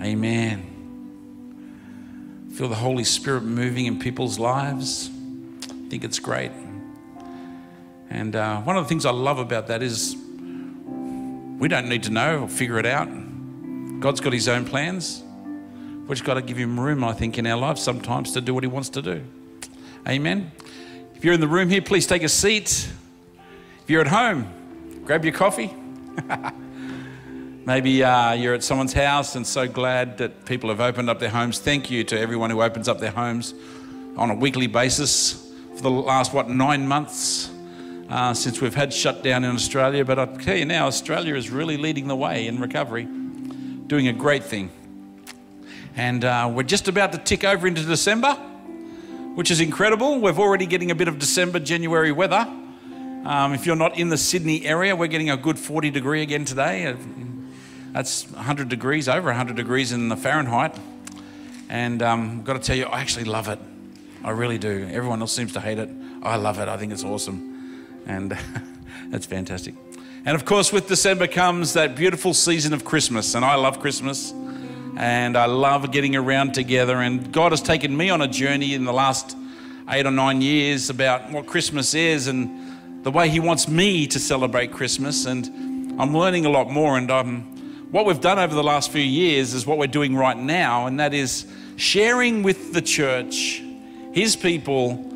Amen. Feel the Holy Spirit moving in people's lives. I think it's great. And one of the things I love about that is we don't need to know or figure it out. God's got his own plans. We've just got to give him room, I think, in our lives sometimes to do what he wants to do. Amen. If you're in the room here, please take a seat. If you're at home, grab your coffee. Maybe you're at someone's house and so glad that people have opened up their homes. Thank you to everyone who opens up their homes on a weekly basis for the last, 9 months since we've had shutdown in Australia. But I tell you now, Australia is really leading the way in recovery, doing a great thing. And we're just about to tick over into December, which is incredible. We're already getting a bit of December, January weather. If you're not in the Sydney area, we're getting a good 40 degree again today. That's 100 degrees, over 100 degrees in the Fahrenheit. And I've got to tell you, I actually love it. I really do. Everyone else seems to hate it. I love it. I think it's awesome. And that's fantastic. And of course, with December comes that beautiful season of Christmas. And I love Christmas. And I love getting around together. And God has taken me on a journey in the last 8 or 9 years about what Christmas is and the way he wants me to celebrate Christmas. And I'm learning a lot more. And what we've done over the last few years is what we're doing right now. And that is sharing with the church, his people,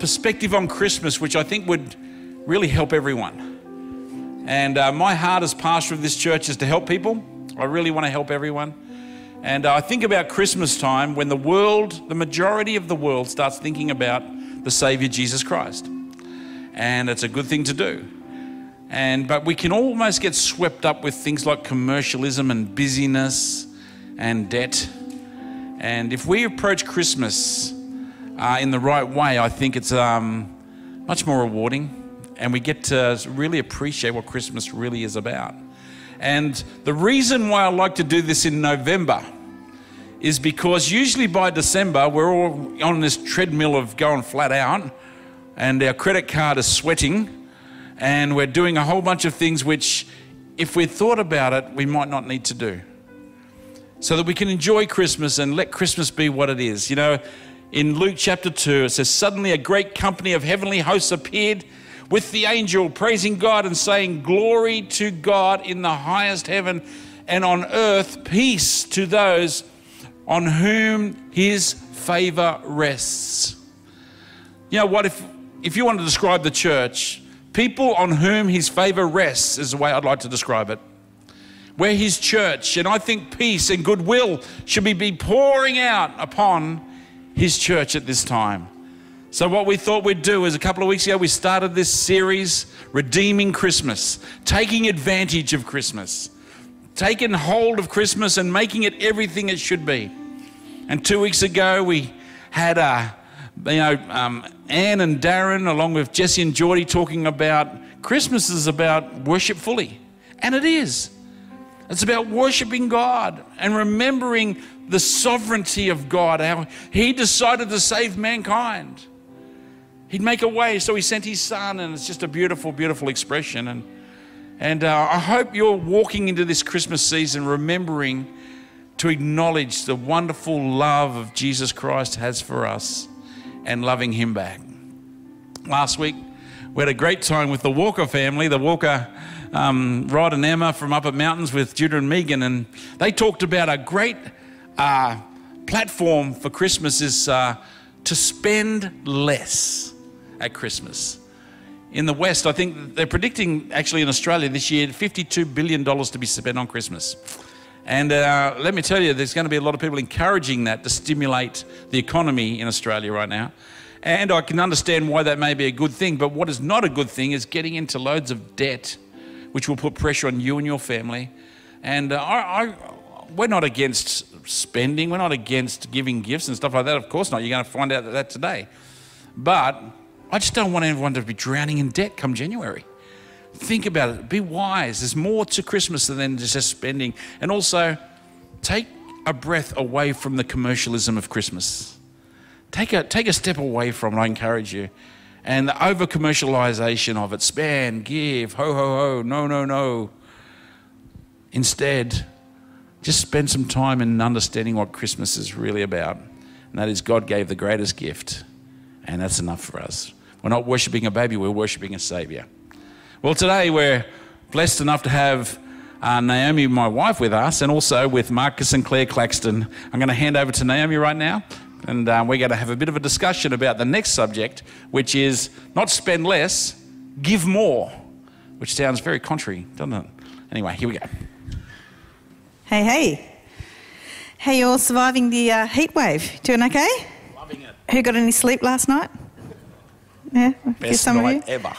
perspective on Christmas, which I think would really help everyone. And my heart as pastor of this church is to help people. I really want to help everyone. And I think about Christmas time when the world, the majority of the world, starts thinking about the Saviour Jesus Christ. And it's a good thing to do. But we can almost get swept up with things like commercialism and busyness and debt. And if we approach Christmas in the right way, I think it's much more rewarding. And we get to really appreciate what Christmas really is about. And the reason why I like to do this in November is because usually by December, we're all on this treadmill of going flat out and our credit card is sweating and we're doing a whole bunch of things which, if we thought about it, we might not need to do. So that we can enjoy Christmas and let Christmas be what it is. You know, in Luke chapter 2, it says, "Suddenly a great company of heavenly hosts appeared with the angel, praising God and saying, 'Glory to God in the highest heaven, and on earth peace to those on whom his favour rests.'" You know what, if you want to describe the church, people on whom his favour rests is the way I'd like to describe it. We're his church, and I think peace and goodwill should be pouring out upon his church at this time. So what we thought we'd do is a couple of weeks ago, we started this series, Redeeming Christmas, taking advantage of Christmas, taking hold of Christmas and making it everything it should be. And 2 weeks ago, we had Anne and Darren, along with Jesse and Geordie, talking about Christmas is about worship fully. And it is. It's about worshiping God and remembering the sovereignty of God, how he decided to save mankind. He'd make a way, so he sent his son, and it's just a beautiful, beautiful expression. And I hope you're walking into this Christmas season remembering to acknowledge the wonderful love of Jesus Christ has for us and loving him back. Last week, we had a great time with the Walker family, the Walker, Rod and Emma from Up at Mountains with Judah and Megan, and they talked about a great platform for Christmas is to spend less at Christmas. In the West, I think they're predicting, actually in Australia this year, $52 billion to be spent on Christmas. And let me tell you, there's going to be a lot of people encouraging that to stimulate the economy in Australia right now. And I can understand why that may be a good thing, but what is not a good thing is getting into loads of debt, which will put pressure on you and your family. And we're not against spending. We're not against giving gifts and stuff like that. Of course not. You're going to find out that today. But I just don't want everyone to be drowning in debt come January. Think about it. Be wise. There's more to Christmas than just spending. And also, take a breath away from the commercialism of Christmas. Take a step away from it, I encourage you. And the over-commercialization of it. Spend, give, ho, ho, ho, no, no, no. Instead, Just spend some time in understanding what Christmas is really about. And that is God gave the greatest gift. And that's enough for us. We're not worshipping a baby, we're worshipping a saviour. Well, today we're blessed enough to have Naomi, my wife, with us, and also with Marcus and Claire Claxton. I'm going to hand over to Naomi right now, and we're going to have a bit of a discussion about the next subject, which is not spend less, give more, which sounds very contrary, doesn't it? Anyway, here we go. Hey, hey. How you all surviving the heat wave? Doing okay? Loving it. Who got any sleep last night? Yeah, best night ever.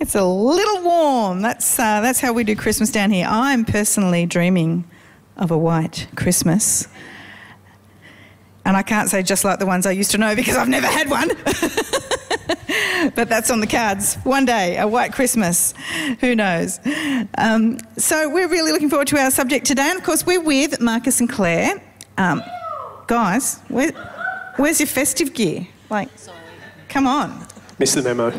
It's a little warm. That's how we do Christmas down here. I'm personally dreaming of a white Christmas. And I can't say just like the ones I used to know because I've never had one. But that's on the cards. One day, a white Christmas. Who knows? So we're really looking forward to our subject today. And, of course, we're with Marcus and Claire. Guys, where's your festive gear? Like, sorry. Come on. Missed the memo.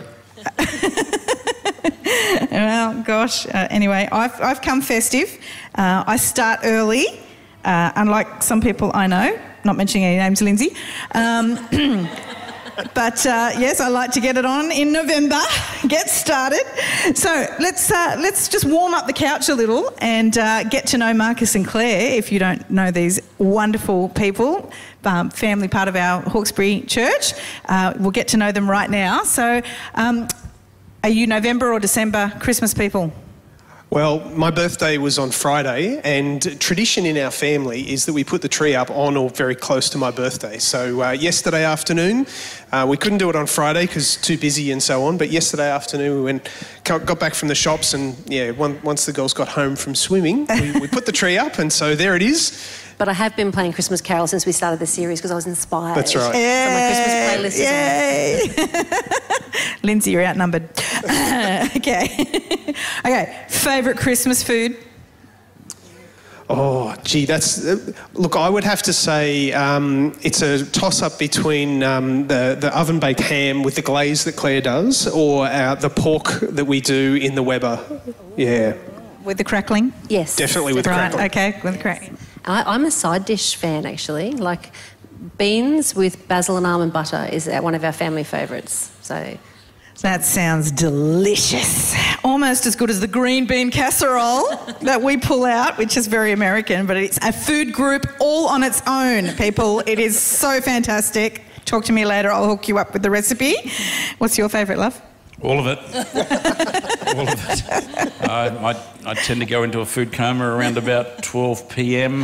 Well, gosh. Anyway, I've come festive. I start early, unlike some people I know. Not mentioning any names, Lindsay. But yes, I like to get it on in November. Get started. So let's just warm up the couch a little and get to know Marcus and Claire. If you don't know these wonderful people, family part of our Hawkesbury Church, we'll get to know them right now. So, are you November or December Christmas people? Well, my birthday was on Friday, and tradition in our family is that we put the tree up on or very close to my birthday. So yesterday afternoon, we couldn't do it on Friday because too busy and so on, but yesterday afternoon we got back from the shops and, yeah, once the girls got home from swimming, we put the tree up, and so there it is. But I have been playing Christmas carols since we started the series because I was inspired. That's right. Yay, my Christmas playlist is on. Lindsay, you're outnumbered. Okay. Favourite Christmas food? Oh, gee, that's... look, I would have to say it's a toss-up between the oven-baked ham with the glaze that Claire does or the pork that we do in the Weber. Yeah. With the crackling? Yes. Definitely with the crackling. Right, okay, with the crackling. I'm a side dish fan, actually. Like, beans with basil and almond butter is one of our family favourites. So that sounds delicious. Almost as good as the green bean casserole that we pull out, which is very American, but it's a food group all on its own, people. It is so fantastic. Talk to me later. I'll hook you up with the recipe. What's your favourite, love? All of it. All of it. I tend to go into a food coma around about 12 p.m.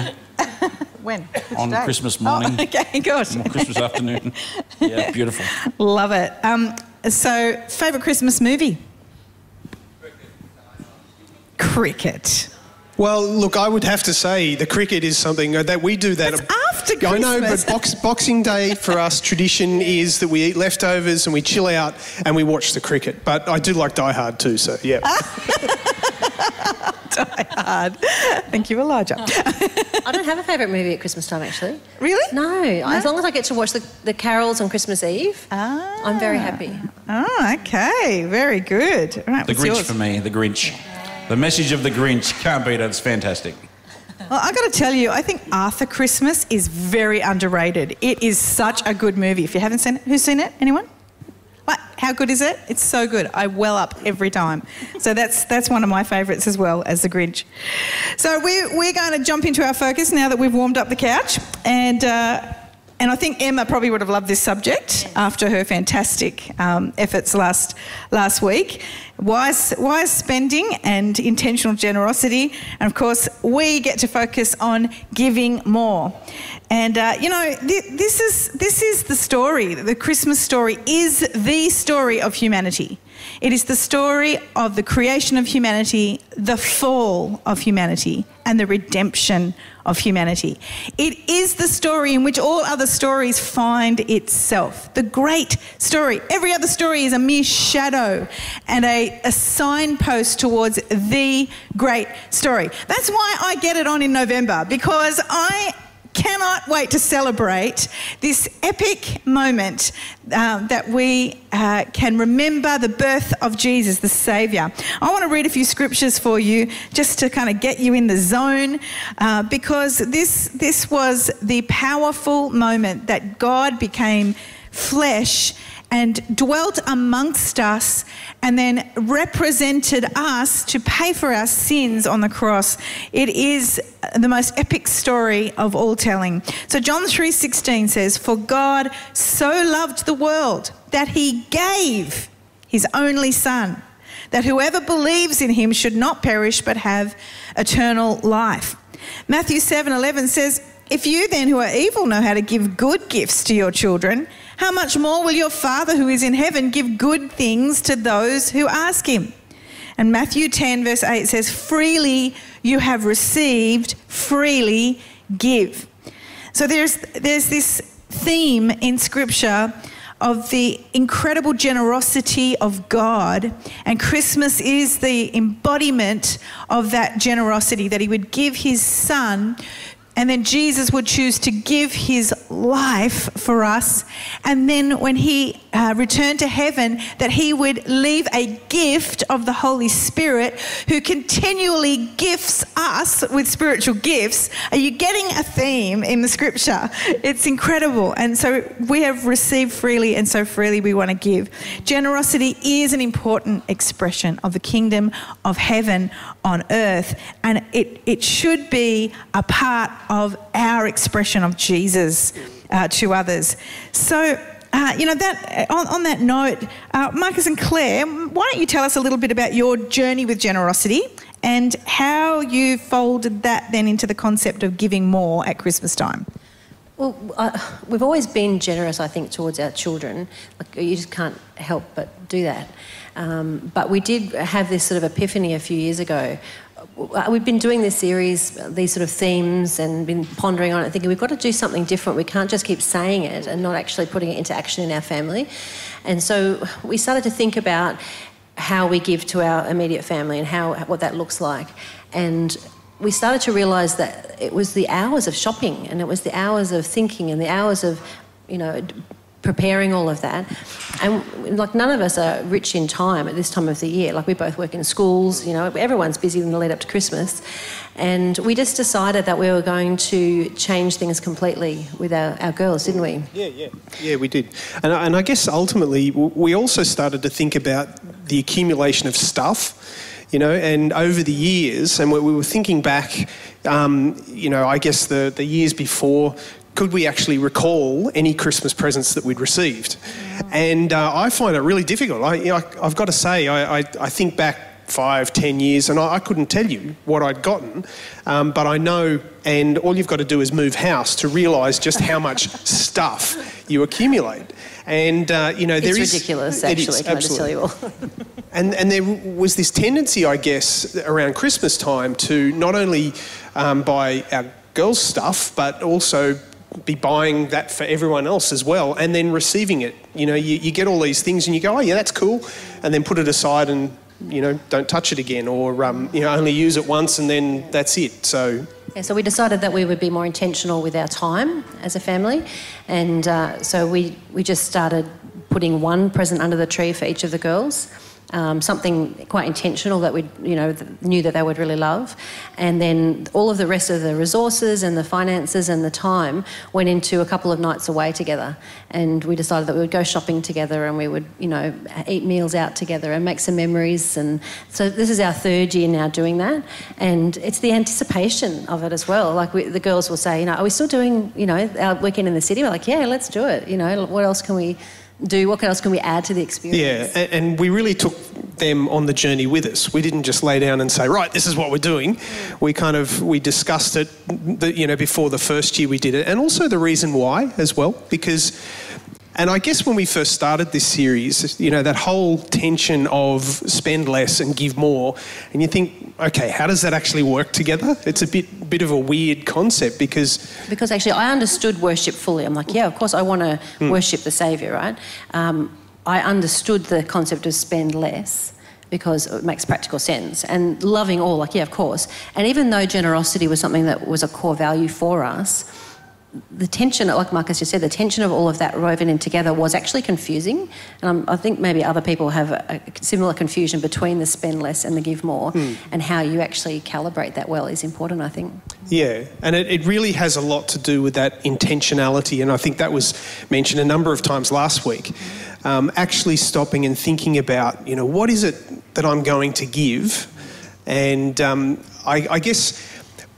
When? On Christmas morning. Oh, okay, good. Christmas afternoon. Yeah, beautiful. Love it. So, favourite Christmas movie? Cricket. Well, look, I would have to say the cricket is something that we do that... That's after Christmas. I know, but Boxing Day for us, tradition is that we eat leftovers and we chill out and we watch the cricket. But I do like Die Hard too, so yeah. Die Hard. Thank you, Elijah. Oh. I don't have a favourite movie at Christmas time, actually. Really? No. As long as I get to watch the carols on Christmas Eve, I'm very happy. Oh, okay. Very good. All right, the Grinch yours? For me, the Grinch. The message of the Grinch, can't beat it, it's fantastic. Well, I've got to tell you, I think Arthur Christmas is very underrated. It is such a good movie. If you haven't seen it, who's seen it? Anyone? What? How good is it? It's so good. I well up every time. So that's one of my favourites as well as the Grinch. So we're going to jump into our focus now that we've warmed up the couch. And I think Emma probably would have loved this subject after her fantastic efforts last week. Wise spending and intentional generosity. And, of course, we get to focus on giving more. And, you know, this is the story. The Christmas story is the story of humanity. It is the story of the creation of humanity, the fall of humanity, and the redemption of humanity. It is the story in which all other stories find itself. The great story. Every other story is a mere shadow and a signpost towards the great story. That's why I get it on in November, because I cannot wait to celebrate this epic moment that we can remember the birth of Jesus, the Saviour. I want to read a few scriptures for you just to kind of get you in the zone because this was the powerful moment that God became flesh and dwelt amongst us and then represented us to pay for our sins on the cross. It is the most epic story of all telling. So John 3:16 says, "For God so loved the world that he gave his only son, that whoever believes in him should not perish but have eternal life." Matthew 7:11 says, "If you then who are evil know how to give good gifts to your children, how much more will your Father who is in heaven give good things to those who ask him?" And Matthew 10:8 says, "Freely you have received, freely give." So there's this theme in Scripture of the incredible generosity of God, and Christmas is the embodiment of that generosity, that he would give his son and then Jesus would choose to give his life for us. And then when he returned to heaven, that he would leave a gift of the Holy Spirit who continually gifts us with spiritual gifts. Are you getting a theme in the scripture? It's incredible. And so we have received freely, and so freely we want to give. Generosity is an important expression of the kingdom of heaven on earth, and it should be a part of our expression of Jesus to others. So, on that note, Marcus and Claire, why don't you tell us a little bit about your journey with generosity and how you folded that then into the concept of giving more at Christmas time? Well, we've always been generous, I think, towards our children. Like, you just can't help but do that. But we did have this sort of epiphany a few years ago. We've been doing this series, these sort of themes, and been pondering on it, thinking we've got to do something different. We can't just keep saying it and not actually putting it into action in our family. And so we started to think about how we give to our immediate family and what that looks like. And we started to realise that it was the hours of shopping, and it was the hours of thinking, and the hours of, preparing all of that. And like, none of us are rich in time at this time of the year. Like, we both work in schools, everyone's busy in the lead up to Christmas. And we just decided that we were going to change things completely with our girls, didn't we? Yeah, we did. And I guess ultimately we also started to think about the accumulation of stuff, and over the years, and we were thinking back, I guess the years before, could we actually recall any Christmas presents that we'd received? And I find it really difficult. I've got to say, I think back 5-10 years and I couldn't tell you what I'd gotten, but I know, and all you've got to do is move house to realise just how much stuff you accumulate. And, there is... It's ridiculous, actually, can I just tell you all. And there was this tendency, I guess, around Christmas time to not only buy our girls' stuff, but also be buying that for everyone else as well, and then receiving it. You get all these things and you go, oh yeah, that's cool, and then put it aside and, don't touch it again, or, only use it once and then that's it, so... Yeah, so we decided that we would be more intentional with our time as a family, and so we just started putting one present under the tree for each of the girls, something quite intentional that we knew that they would really love, and then all of the rest of the resources and the finances and the time went into a couple of nights away together, and we decided that we would go shopping together and we would eat meals out together and make some memories. And so this is our third year now doing that, and it's the anticipation of it as well. Like, the girls will say, are we still doing our weekend in the city? We're like, yeah, let's do it. What else can we do? What else can we add to the experience? Yeah, and we really took them on the journey with us. We didn't just lay down and say, right, this is what we're doing. We discussed it, before the first year we did it, and also the reason why as well, because... And I guess when we first started this series, that whole tension of spend less and give more, and you think, okay, how does that actually work together? It's a bit of a weird concept because actually I understood worship fully. I'm like, yeah, of course I want to worship the Saviour, right? I understood the concept of spend less because it makes practical sense, and loving all, like, yeah, of course. And even though generosity was something that was a core value for us, the tension, like Marcus just said, the tension of all of that woven in together was actually confusing. And I think maybe other people have a similar confusion between the spend less and the give more, and how you actually calibrate that well is important, I think. Yeah, and it really has a lot to do with that intentionality, and I think that was mentioned a number of times last week. Actually stopping and thinking about, you know, what is it that I'm going to give? And I guess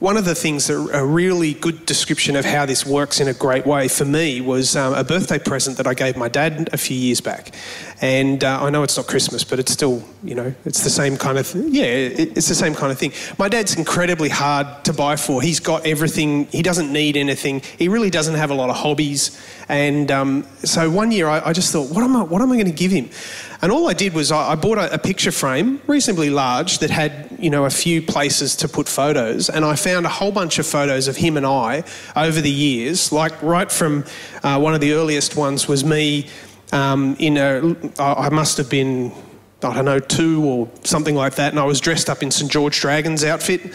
one of the things that a really good description of how this works in a great way for me was a birthday present that I gave my dad a few years back. And I know it's not Christmas, but it's still, you know, it's the same kind of it's the same kind of thing. My dad's incredibly hard to buy for. He's got everything. He doesn't need anything. He really doesn't have a lot of hobbies. And so one year I just thought, what am I going to give him? And all I did was I bought a picture frame, reasonably large, that had, you know, a few places to put photos. And I found a whole bunch of photos of him and I over the years, like right from one of the earliest ones was me I must have been, I don't know, 2 or something like that, and I was dressed up in St George Dragon's outfit.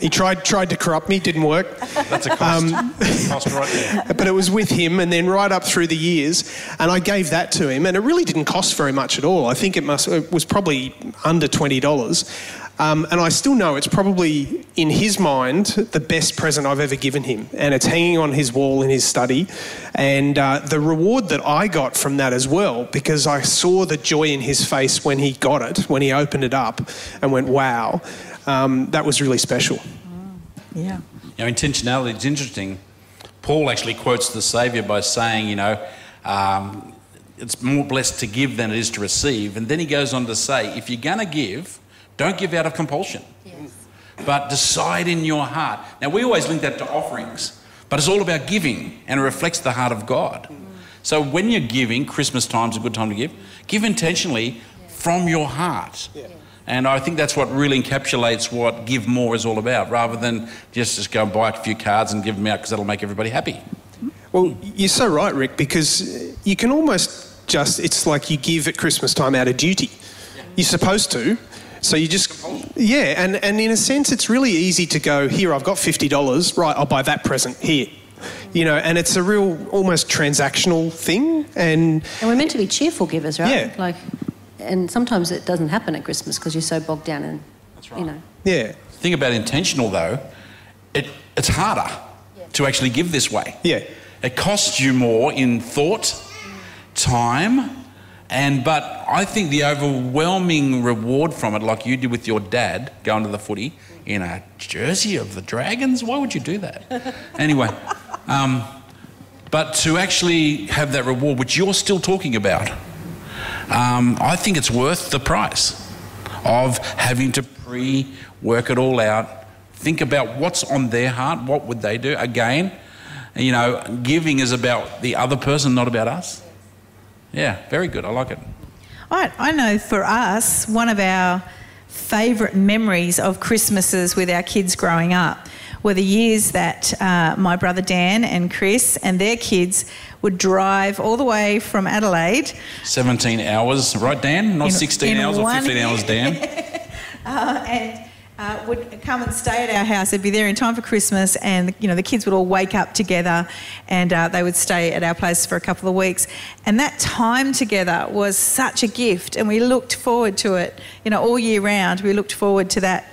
He tried to corrupt me, didn't work. That's a cost. Cost right there. But it was with him, and then right up through the years, and I gave that to him, and it really didn't cost very much at all. I think it was probably under $20. And I still know it's probably, in his mind, the best present I've ever given him. And it's hanging on his wall in his study. And the reward that I got from that as well, because I saw the joy in his face when he got it, when he opened it up and went, wow, that was really special. Yeah. You know, intentionality is interesting. Paul actually quotes the Saviour by saying, you know, it's more blessed to give than it is to receive. And then he goes on to say, if you're going to give, don't give out of compulsion, but decide in your heart. Now, we always link that to offerings, but it's all about giving, and it reflects the heart of God. So when you're giving, Christmas time's a good time to give. Give intentionally from your heart. Yeah. And I think that's what really encapsulates what Give More is all about, rather than just go and buy a few cards and give them out because that'll make everybody happy. Well, you're so right, Rick, because you can almost just, it's like you give at Christmas time out of duty. Yeah. You're supposed to. So you just, yeah, and in a sense, it's really easy to go, here, I've got $50, right, I'll buy that present, here. You know, and it's a real, almost transactional thing. And we're meant to be cheerful givers, right? Yeah. Like, and sometimes it doesn't happen at Christmas because you're so bogged down and, that's right. You know. Yeah. The thing about intentional, though, it's harder to actually give this way. Yeah. It costs you more in thought, time. But I think the overwhelming reward from it, like you did with your dad going to the footy in a jersey of the Dragons, why would you do that? Anyway, but to actually have that reward, which you're still talking about, I think it's worth the price of having to pre-work it all out, think about what's on their heart, what would they do? Again, you know, giving is about the other person, not about us. Yeah, very good. I like it. All right. I know for us, one of our favourite memories of Christmases with our kids growing up were the years that my brother Dan and Chris and their kids would drive all the way from Adelaide. 17 hours, right, Dan? Not 16 hours or 15 hours, Dan. And would come and stay at our house. They'd be there in time for Christmas, and you know the kids would all wake up together, and they would stay at our place for a couple of weeks. And that time together was such a gift, and we looked forward to it. You know, all year round, we looked forward to that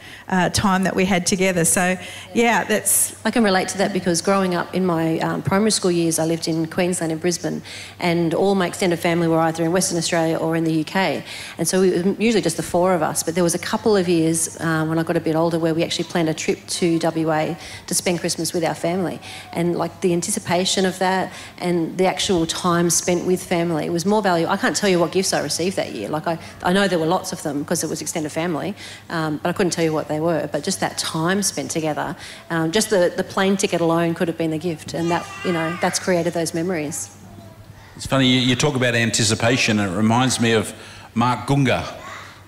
time that we had together. So, yeah, that's. I can relate to that because growing up in my primary school years, I lived in Queensland and Brisbane, and all my extended family were either in Western Australia or in the UK. And so it was usually just the four of us. But there was a couple of years when I got a bit older where we actually planned a trip to WA to spend Christmas with our family. And like the anticipation of that and the actual time spent with family was more valuable. I can't tell you what gifts I received that year. Like I know there were lots of them because it was extended family, but I couldn't tell you what they were, but just that time spent together, just the plane ticket alone could have been the gift, and that, you know, that's created those memories. It's funny, you talk about anticipation, and it reminds me of Mark Gunga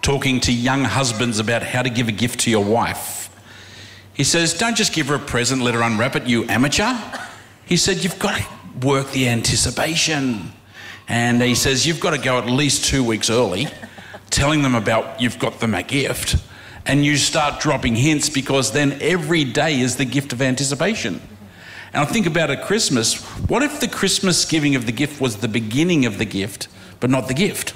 talking to young husbands about how to give a gift to your wife. He says, don't just give her a present, let her unwrap it, you amateur. He said, you've got to work the anticipation. And he says, you've got to go at least 2 weeks early, telling them about you've got them a gift. And you start dropping hints because then every day is the gift of anticipation. And I think about at Christmas, what if the Christmas giving of the gift was the beginning of the gift, but not the gift?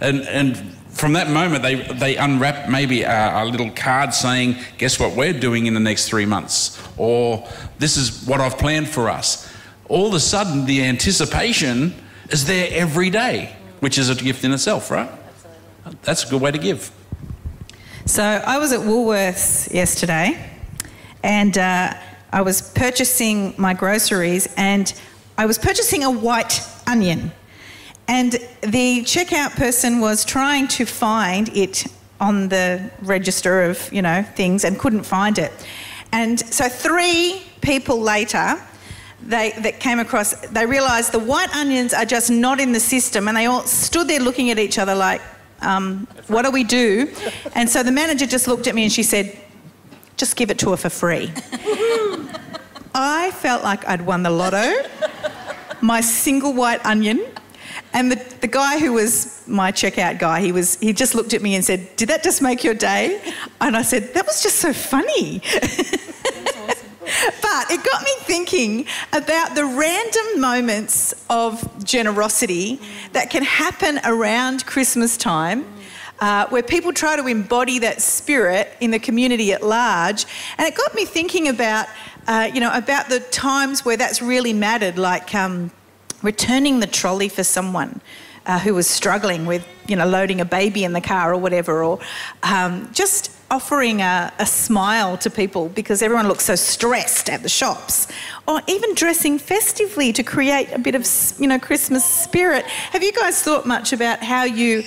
And from that moment, they unwrap maybe a little card saying, guess what we're doing in the next 3 months? Or this is what I've planned for us. All of a sudden, the anticipation is there every day, which is a gift in itself, right? Absolutely. That's a good way to give. So I was at Woolworths yesterday and I was purchasing my groceries and I was purchasing a white onion. And the checkout person was trying to find it on the register of, you know, things and couldn't find it. And so 3 people later, that came across, they realised the white onions are just not in the system, and they all stood there looking at each other like, what do we do? And so the manager just looked at me and she said, just give it to her for free. I felt like I'd won the lotto, my single white onion. And the guy who was my checkout guy, he just looked at me and said, did that just make your day? And I said, that was just so funny. But it got me thinking about the random moments of generosity that can happen around Christmas time, where people try to embody that spirit in the community at large. And it got me thinking about, about the times where that's really mattered, like returning the trolley for someone who was struggling with, loading a baby in the car or whatever, or just offering a smile to people because everyone looks so stressed at the shops, or even dressing festively to create a bit of, Christmas spirit. Have you guys thought much about how you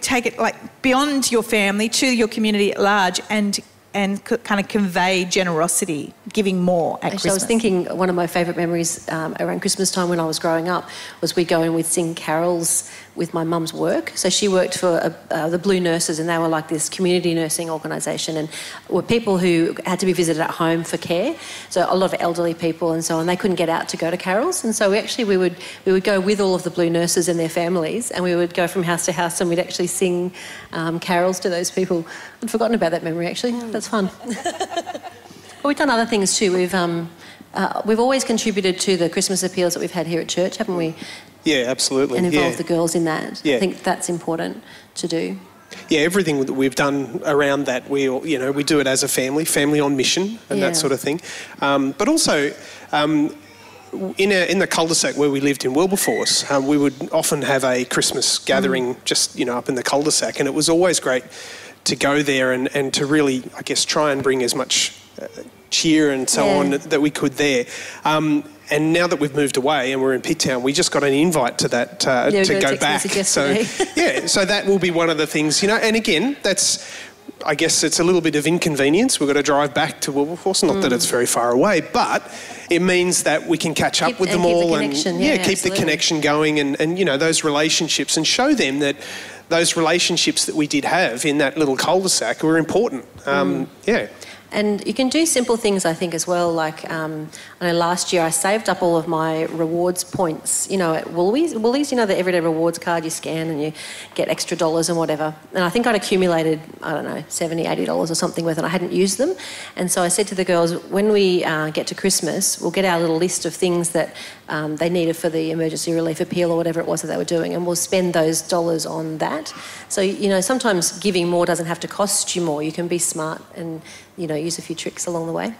take it like beyond your family to your community at large and kind of convey generosity, giving more at Christmas? I was thinking one of my favourite memories around Christmas time when I was growing up was we'd go and we'd sing carols with my mum's work. So she worked for the Blue Nurses, and they were like this community nursing organisation, and were people who had to be visited at home for care. So a lot of elderly people and so on, they couldn't get out to go to carols. And so we would go with all of the Blue Nurses and their families, and we would go from house to house and we'd actually sing carols to those people. I'd forgotten about that memory actually. That's fun. Well, we've done other things too. We've always contributed to the Christmas appeals that we've had here at church, haven't we? Yeah, absolutely. And involve the girls in that. Yeah. I think that's important to do. Yeah, everything that we've done around that, we do it as a family on mission and that sort of thing. But also, in the cul-de-sac where we lived in Wilberforce, we would often have a Christmas gathering just, up in the cul-de-sac, and it was always great to go there and to really, I guess, try and bring as much cheer and so on that we could there. And now that we've moved away and we're in Pitt Town, we just got an invite to that to go back. So that will be one of the things, And again, that's, I guess, it's a little bit of inconvenience. We've got to drive back to Wilberforce. Not that it's very far away, but it means that we can catch up with them all and keep the connection going and those relationships, and show them that those relationships that we did have in that little cul-de-sac were important. And you can do simple things, I think, as well. Like, I know last year I saved up all of my rewards points, at Woolies, the everyday rewards card you scan and you get extra dollars and whatever. And I think I'd accumulated, I don't know, $70, $80 or something worth, and I hadn't used them. And so I said to the girls, when we get to Christmas, we'll get our little list of things that they needed for the emergency relief appeal or whatever it was that they were doing, and we'll spend those dollars on that. So, sometimes giving more doesn't have to cost you more. You can be smart and, use a few tricks along the way.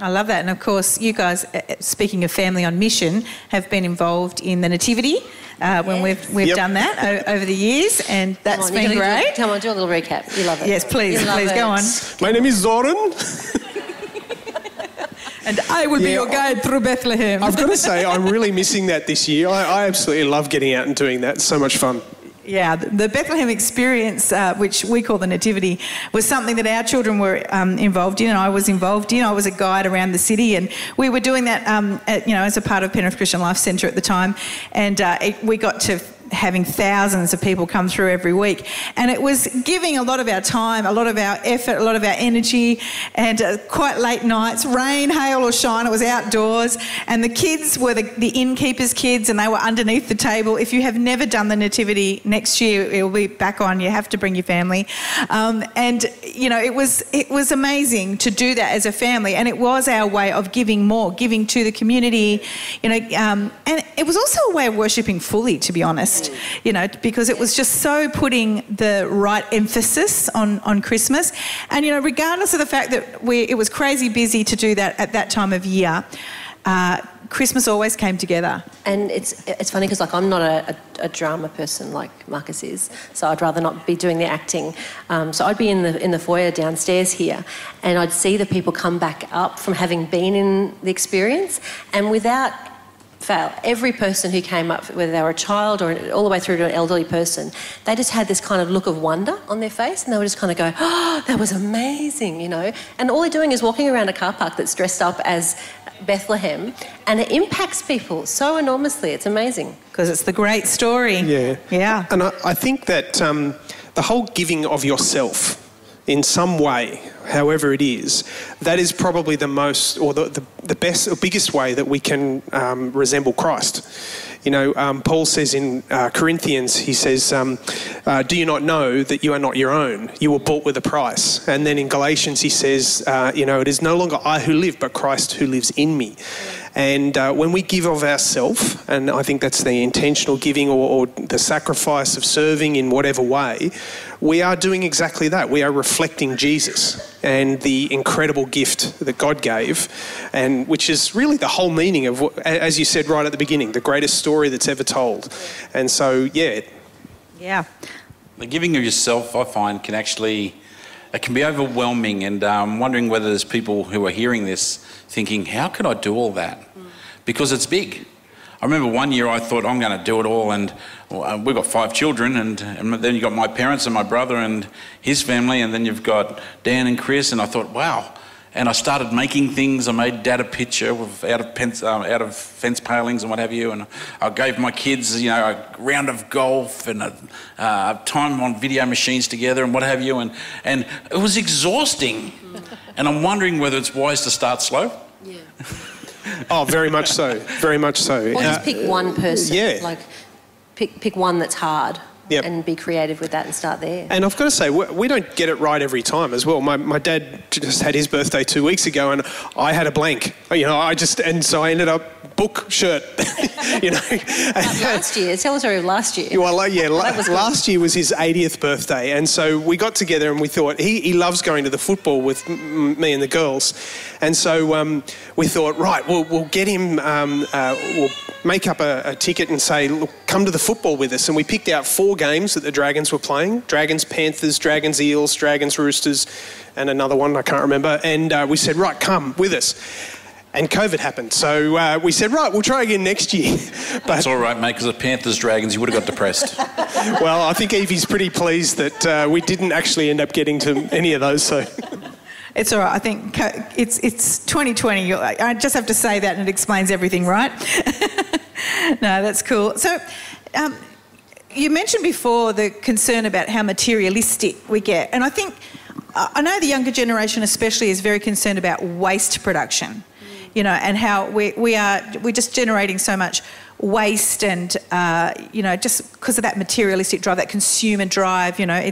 I love that. And of course, you guys, speaking of family on mission, have been involved in the Nativity when we've done that over the years, and that's been great. Come on, do a little recap. You love it. Yes, please go on. My name is Zoran. And I will be your guide through Bethlehem. I've got to say, I'm really missing that this year. I absolutely love getting out and doing that. It's so much fun. Yeah, the Bethlehem experience, which we call the Nativity, was something that our children were involved in, and I was involved in. I was a guide around the city, and we were doing that, as a part of Penrith Christian Life Centre at the time. And we got to having thousands of people come through every week. And it was giving a lot of our time, a lot of our effort, a lot of our energy, and quite late nights, rain, hail or shine, it was outdoors. And the kids were the innkeeper's kids, and they were underneath the table. If you have never done the Nativity, next year it will be back on. You have to bring your family. And, you know, it was amazing to do that as a family. And it was our way of giving more, giving to the community, you know, and it was also a way of worshipping fully, to be honest, you know, because it was just so putting the right emphasis on Christmas. And, you know, regardless of the fact that it was crazy busy to do that at that time of year, Christmas always came together. And it's funny because, like, I'm not a drama person like Marcus is, so I'd rather not be doing the acting. So I'd be in the foyer downstairs here, and I'd see the people come back up from having been in the experience, and without fail, every person who came up, whether they were a child or all the way through to an elderly person, they just had this kind of look of wonder on their face, and they would just kind of go, oh, that was amazing, you know. And all they're doing is walking around a car park that's dressed up as Bethlehem, and it impacts people so enormously. It's amazing. Because it's the great story. Yeah. Yeah. And I think that the whole giving of yourself in some way, however it is, that is probably the most, or the best or biggest way that we can resemble Christ. You know, Paul says in Corinthians, he says, do you not know that you are not your own? You were bought with a price. And then in Galatians, he says, you know, it is no longer I who live, but Christ who lives in me. And when we give of ourselves, and I think that's the intentional giving or the sacrifice of serving in whatever way, we are doing exactly that. We are reflecting Jesus and the incredible gift that God gave, and which is really the whole meaning of, what, as you said right at the beginning, the greatest story that's ever told. And so, yeah. Yeah. The giving of yourself, I find, it can be overwhelming, and I'm wondering whether there's people who are hearing this thinking, how can I do all that? Because it's big. I remember one year I thought, I'm going to do it all, and we've got 5 children, and then you've got my parents and my brother and his family, and then you've got Dan and Chris, and I thought, wow. And I started making things. I made Dad a picture out of fence palings and what have you. And I gave my kids, you know, a round of golf and a time on video machines together and what have you. And it was exhausting. And I'm wondering whether it's wise to start slow. Yeah. Oh, very much so. Very much so. Or just pick one person. Yeah. Like, pick one that's hard. Yep. And be creative with that and start there. And I've got to say, we don't get it right every time as well. My dad just had his birthday 2 weeks ago, and I had a blank. You know, so I ended up book shirt. You know, last year. Tell the story of last year. Well, yeah, last year was his 80th birthday, and so we got together and we thought he loves going to the football with me and the girls, and so we thought, right, we'll get him. We'll make up a ticket and say, look, come to the football with us. And we picked out 4 games that the Dragons were playing: Dragons, Panthers, Dragons, Eels, Dragons, Roosters, and another one I can't remember. And we said, right, come with us. And COVID happened. So we said, right, we'll try again next year. But it's all right, mate, because the Panthers, Dragons, you would have got depressed. Well, I think Evie's pretty pleased that we didn't actually end up getting to any of those. So. It's all right. I think it's 2020. I just have to say that, and it explains everything, right? No, that's cool. So you mentioned before the concern about how materialistic we get. And I think, I know the younger generation especially is very concerned about waste production, you know, and how we're just generating so much waste, and you know, just because of that materialistic drive, that consumer drive, you know,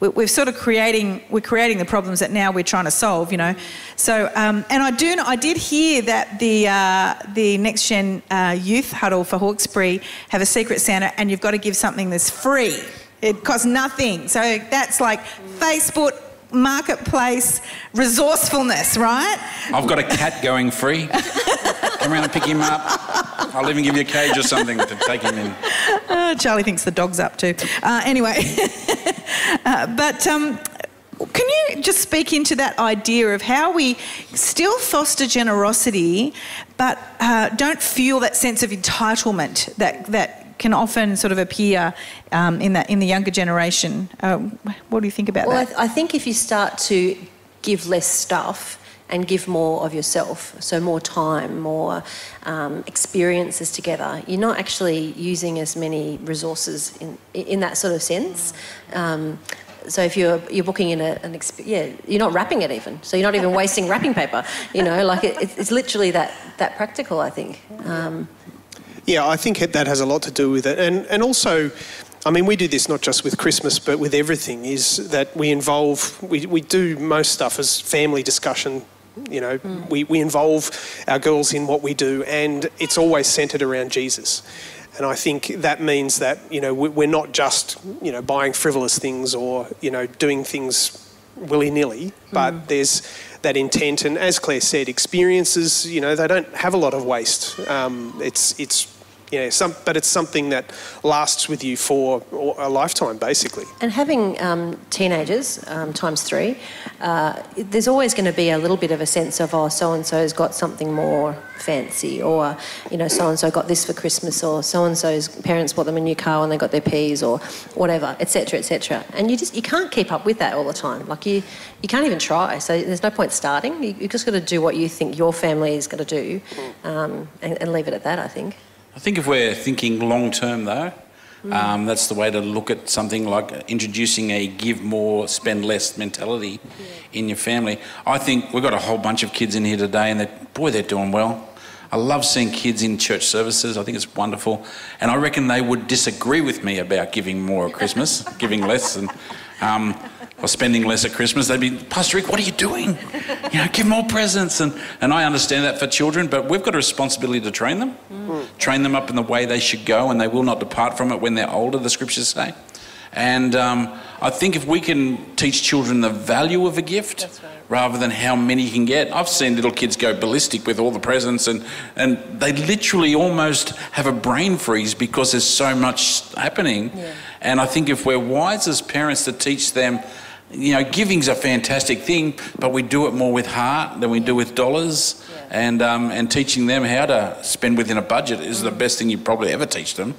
we're creating the problems that now we're trying to solve, you know. So and I did hear that the Next Gen Youth Huddle for Hawkesbury have a secret Santa, and you've got to give something that's free. It costs nothing. So that's like Facebook Marketplace resourcefulness, right? I've got a cat going free. Come around and pick him up. I'll even give you a cage or something to take him in. Charlie thinks the dog's up too. Anyway, but can you just speak into that idea of how we still foster generosity, but don't feel that sense of entitlement that can often sort of appear in the younger generation. What do you think about that? Well, I think if you start to give less stuff and give more of yourself, so more time, more experiences together. You're not actually using as many resources in that sort of sense. So if you're booking in you're not wrapping it even. So you're not even wasting wrapping paper. You know, like it's literally that practical, I think. Yeah, I think that has a lot to do with it, and also, I mean, we do this not just with Christmas, but with everything. Is that we do most stuff as family discussion. You know, we involve our girls in what we do, and it's always centred around Jesus. And I think that means that, you know, we're not just, you know, buying frivolous things or, you know, doing things willy-nilly, but there's that intent. And as Claire said, experiences, you know, they don't have a lot of waste. It's you know, but it's something that lasts with you for a lifetime, basically. And having teenagers, times three, there's always going to be a little bit of a sense of, oh, so-and-so's got something more fancy, or, you know, so-and-so got this for Christmas, or so-and-so's parents bought them a new car when they got their Ps, or whatever, etc., etc. And you can't keep up with that all the time. Like, you can't even try, so there's no point starting. You've just got to do what you think your family is going to do and leave it at that, I think. I think if we're thinking long-term, though, that's the way to look at something like introducing a give more, spend less mentality in your family. I think we've got a whole bunch of kids in here today and, they're doing well. I love seeing kids in church services. I think it's wonderful. And I reckon they would disagree with me about giving more at Christmas, giving less and... or spending less at Christmas. They'd be, Pastor Rick, what are you doing? You know, give more presents. And I understand that for children, but we've got a responsibility to train them, train them up in the way they should go, and they will not depart from it when they're older, the scriptures say. And I think if we can teach children the value of a gift rather than how many you can get. I've seen little kids go ballistic with all the presents and they literally almost have a brain freeze because there's so much happening. Yeah. And I think if we're wise as parents to teach them, you know, giving's a fantastic thing, but we do it more with heart than we do with dollars. Yeah. And teaching them how to spend within a budget is the best thing you probably ever teach them.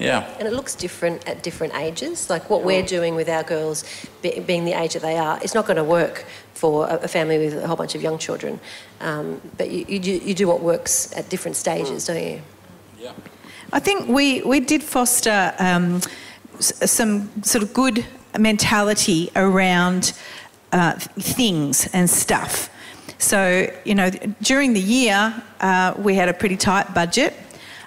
Yeah. And it looks different at different ages. Like what we're doing with our girls, being the age that they are, it's not going to work for a family with a whole bunch of young children. But you do what works at different stages, don't you? Yeah. I think we did foster some sort of good mentality around things and stuff. So, you know, during the year, we had a pretty tight budget.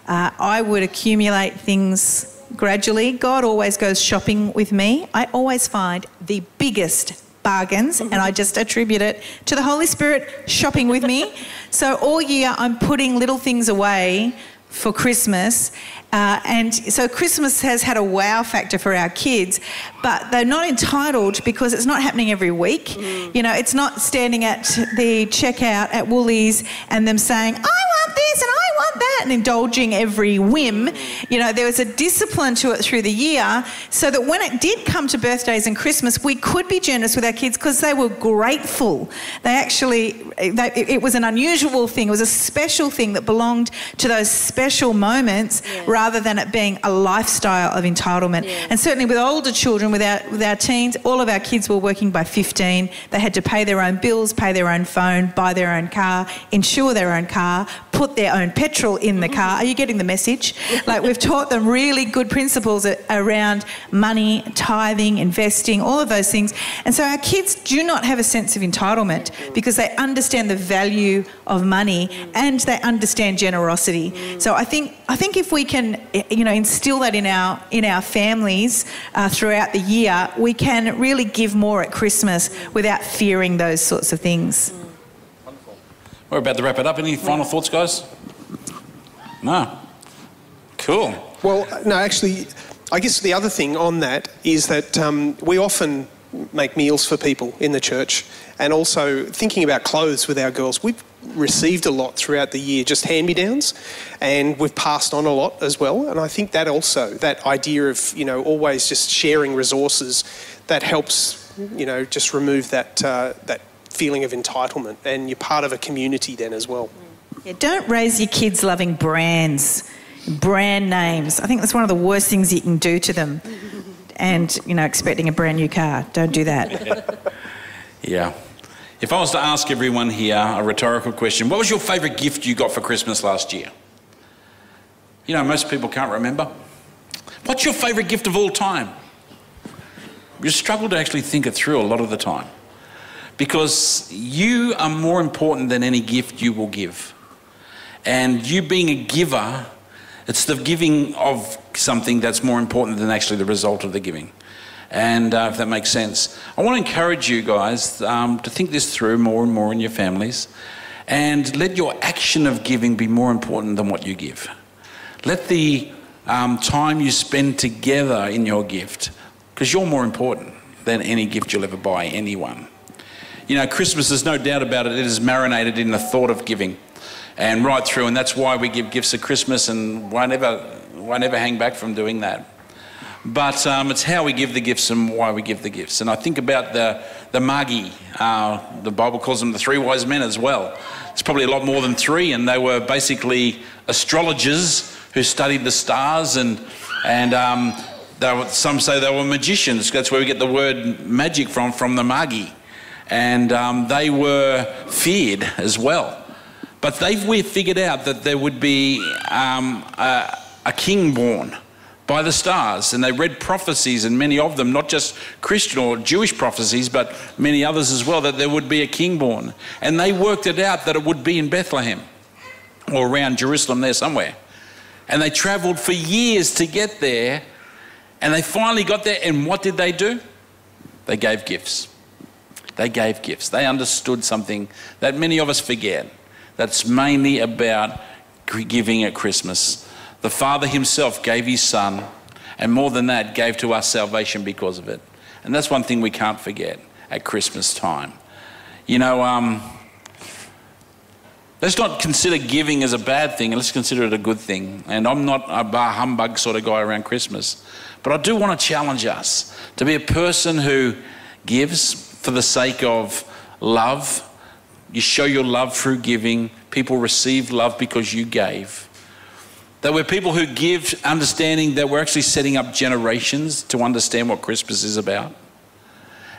I would accumulate things gradually. God always goes shopping with me. I always find the biggest bargains and I just attribute it to the Holy Spirit shopping with me. So all year I'm putting little things away for Christmas. And so Christmas has had a wow factor for our kids, but they're not entitled because it's not happening every week. You know, it's not standing at the checkout at Woolies and them saying, I want this and I want that, and indulging every whim. You know, there was a discipline to it through the year so that when it did come to birthdays and Christmas, we could be generous with our kids because they were grateful. They actually, it was an unusual thing. It was a special thing that belonged to those special moments rather than it being a lifestyle of entitlement. Yeah. And certainly with older children, with our teens, all of our kids were working by 15. They had to pay their own bills, pay their own phone, buy their own car, insure their own car, put their own petrol in the car. Are you getting the message? Like, we've taught them really good principles around money, tithing, investing, all of those things. And so our kids do not have a sense of entitlement because they understand the value of money and they understand generosity. So I think if we can, you know, instill that in our families throughout the year, we can really give more at Christmas without fearing those sorts of things. Wonderful. We're about to wrap it up. Any final thoughts, guys? No. Cool. Well, no, actually, I guess the other thing on that is that we often make meals for people in the church, and also thinking about clothes with our girls. We've received a lot throughout the year, just hand-me-downs, and we've passed on a lot as well. And I think that also, that idea of, you know, always just sharing resources, that helps, you know, just remove that feeling of entitlement, and you're part of a community then as well. Yeah, don't raise your kids loving brands, brand names. I think that's one of the worst things you can do to them. And, you know, expecting a brand new car. Don't do that. Yeah. If I was to ask everyone here a rhetorical question, what was your favourite gift you got for Christmas last year? You know, most people can't remember. What's your favourite gift of all time? You struggle to actually think it through a lot of the time, because you are more important than any gift you will give. And you being a giver, it's the giving of something that's more important than actually the result of the giving. And if that makes sense. I want to encourage you guys to think this through more and more in your families, and let your action of giving be more important than what you give. Let the time you spend together in your gift, because you're more important than any gift you'll ever buy anyone. You know, Christmas, there's no doubt about it, it is marinated in the thought of giving and right through, and that's why we give gifts at Christmas, and why never hang back from doing that. But it's how we give the gifts and why we give the gifts. And I think about the magi. The Bible calls them the three wise men as well. It's probably a lot more than three, and they were basically astrologers who studied the stars, and they were, some say they were magicians. That's where we get the word magic from the magi. And they were feared as well. But we figured out that there would be a king born by the stars, and they read prophecies, and many of them, not just Christian or Jewish prophecies, but many others as well, that there would be a king born. And they worked it out that it would be in Bethlehem or around Jerusalem there somewhere. And they travelled for years to get there, and they finally got there, and what did they do? They gave gifts. They gave gifts. They understood something that many of us forget, that's mainly about giving at Christmas. The Father himself gave his Son, and more than that, gave to us salvation because of it. And that's one thing we can't forget at Christmas time. You know, let's not consider giving as a bad thing, and let's consider it a good thing. And I'm not a bar humbug sort of guy around Christmas, but I do want to challenge us to be a person who gives for the sake of love. You show your love through giving. People receive love because you gave. That we're people who give, understanding that we're actually setting up generations to understand what Christmas is about.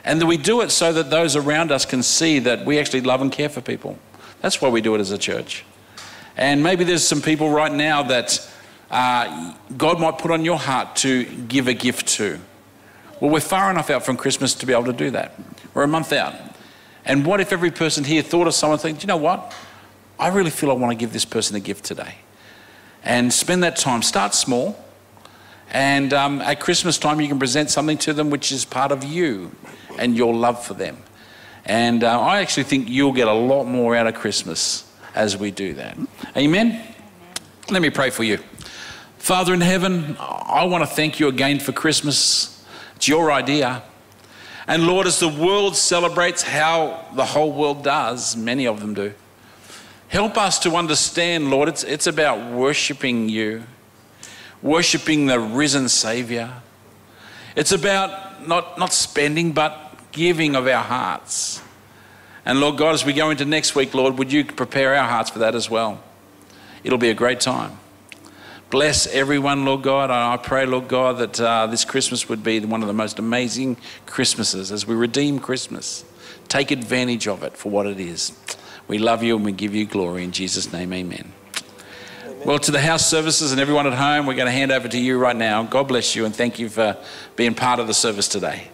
And that we do it so that those around us can see that we actually love and care for people. That's why we do it as a church. And maybe there's some people right now that God might put on your heart to give a gift to. Well, we're far enough out from Christmas to be able to do that. We're a month out. And what if every person here thought of someone, think, do you know what? I really feel I want to give this person a gift today. And spend that time. Start small. And at Christmas time, you can present something to them which is part of you and your love for them. And I actually think you'll get a lot more out of Christmas as we do that. Amen? Let me pray for you. Father in heaven, I want to thank you again for Christmas. It's your idea. And Lord, as the world celebrates, how the whole world does, many of them do, help us to understand, Lord, it's about worshipping you, worshipping the risen Saviour. It's about not spending, but giving of our hearts. And Lord God, as we go into next week, Lord, would you prepare our hearts for that as well? It'll be a great time. Bless everyone, Lord God. I pray, Lord God, that this Christmas would be one of the most amazing Christmases as we redeem Christmas. Take advantage of it for what it is. We love you and we give you glory. In Jesus' name, amen. Well, to the house services and everyone at home, we're going to hand over to you right now. God bless you and thank you for being part of the service today.